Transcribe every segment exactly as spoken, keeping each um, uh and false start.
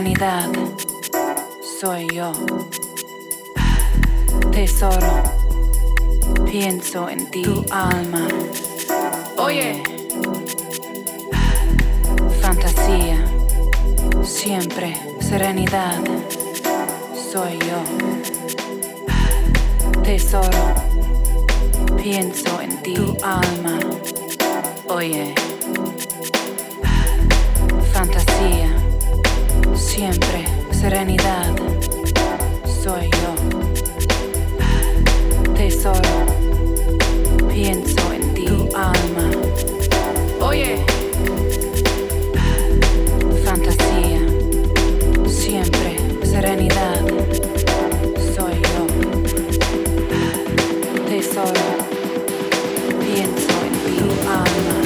Eternidad soy yo. Tesoro, pienso en ti. Tu alma. Oye, fantasía, siempre serenidad soy yo. Tesoro, pienso en ti. Tu alma. Oye, fantasía, siempre serenidad soy yo. Tesoro, pienso en ti. Tu alma. Oye, fantasía, siempre serenidad soy yo. Tesoro, pienso en ti. Tu alma.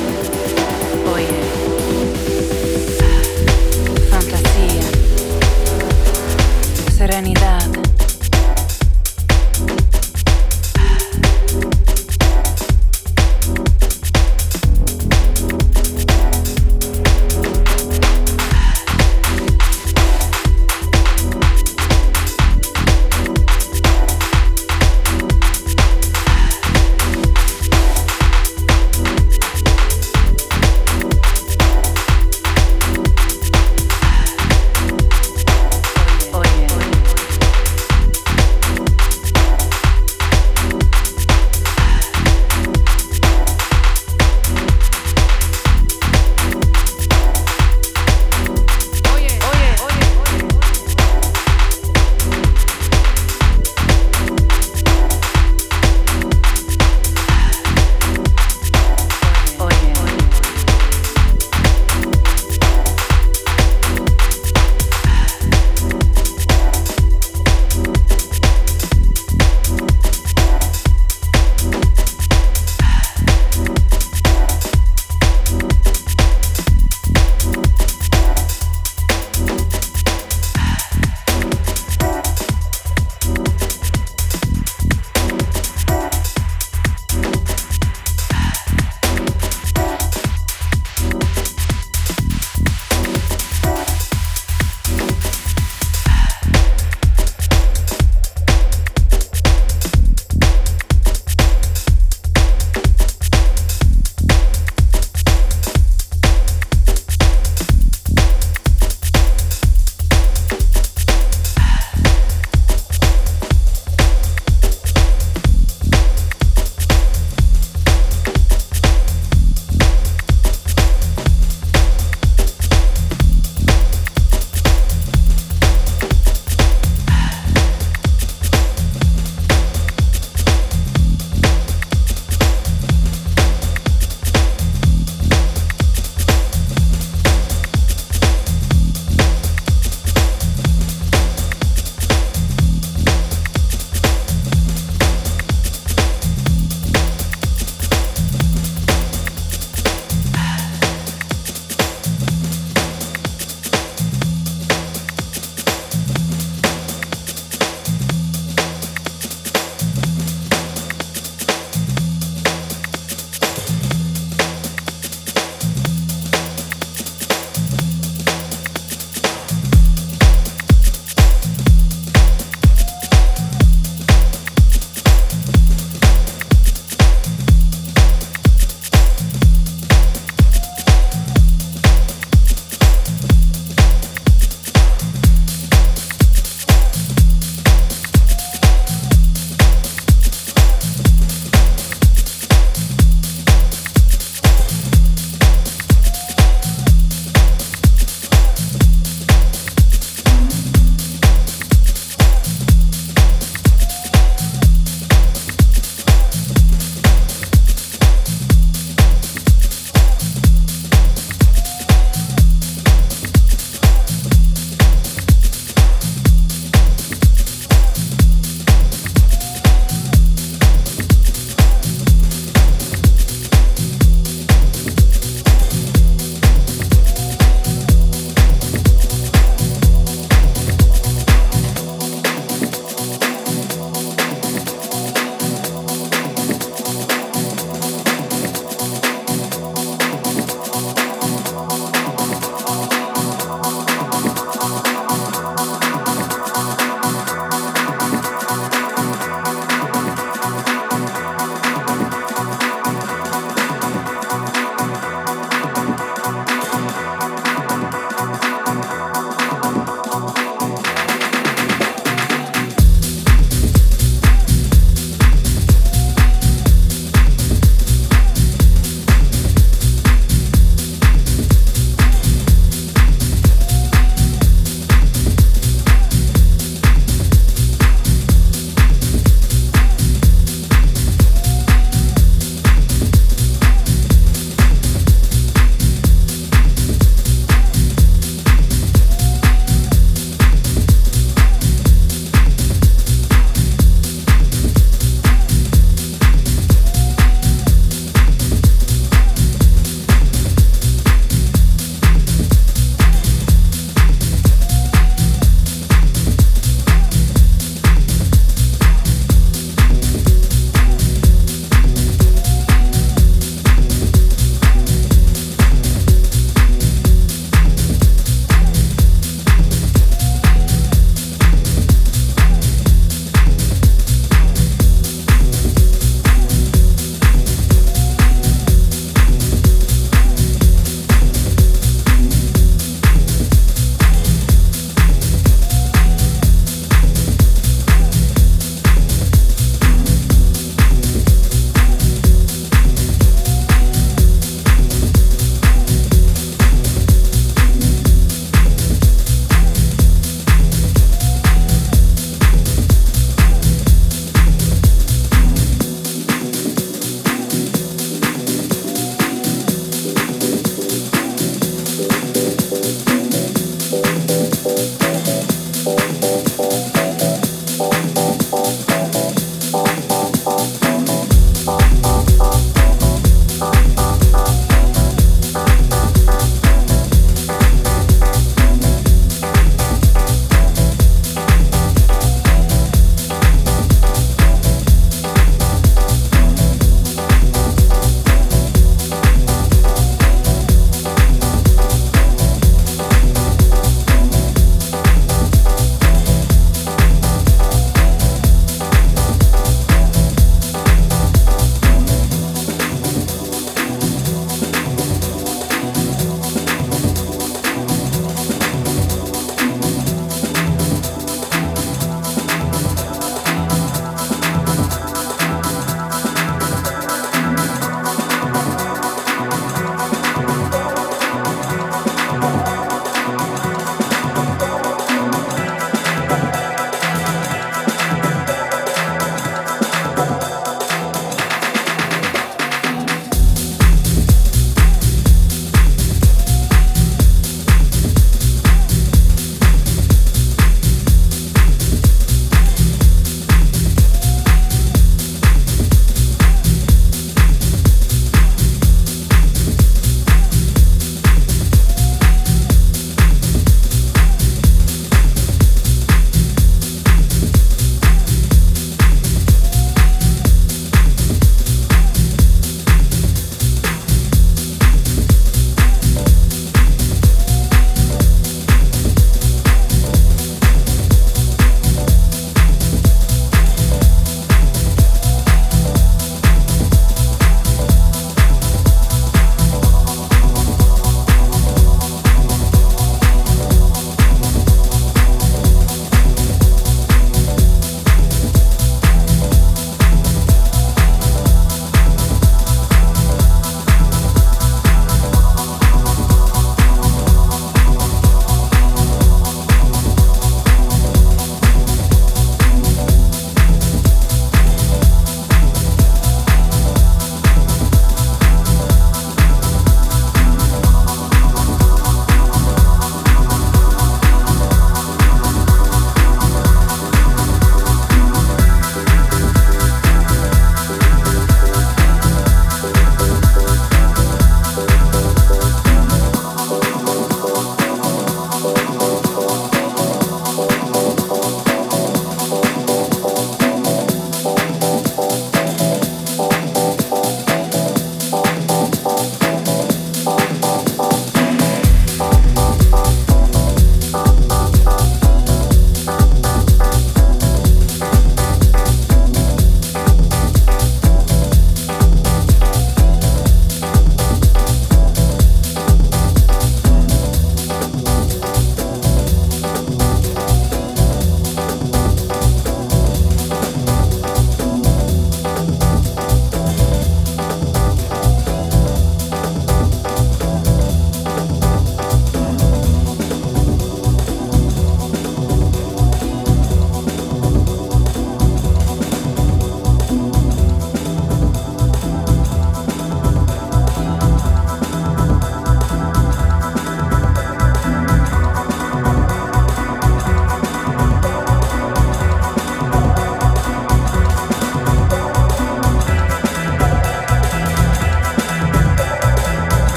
Oye, serenidad.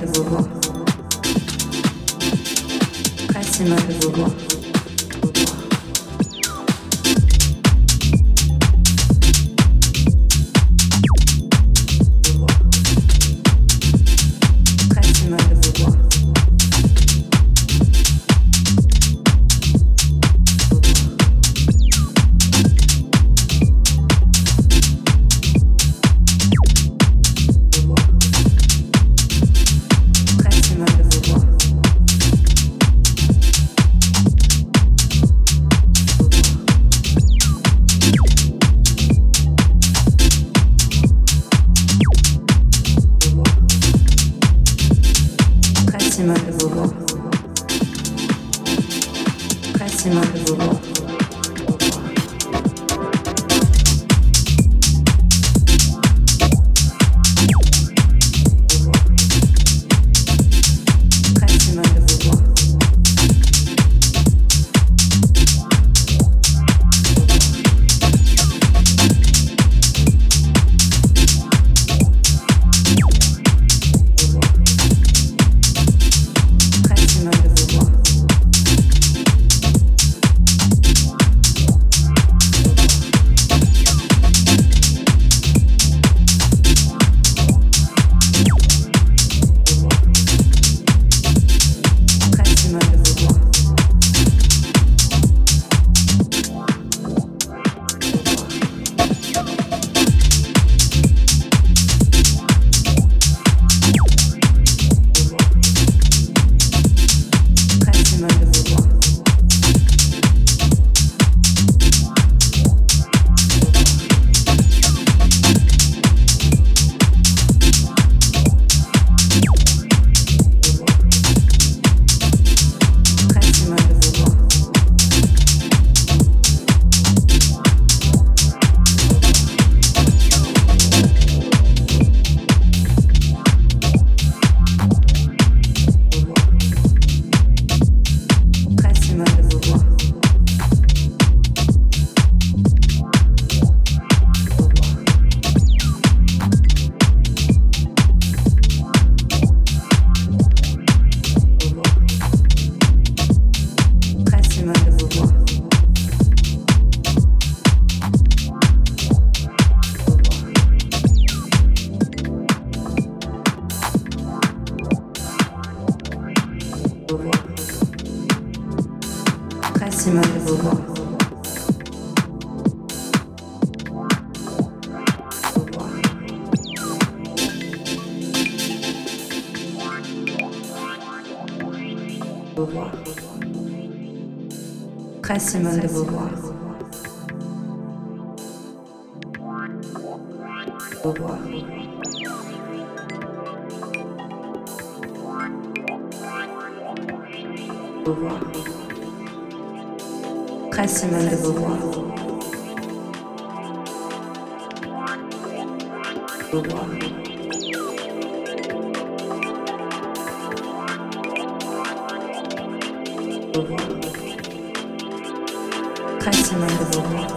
the Google. Pressing like a Google. Pressez-moi de vous voir. Au revoir. Au revoir. Pressez-moi de vous voir. Au revoir. Au revoir. Pressing on the wall. Pressing on the wall.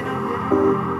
dinner.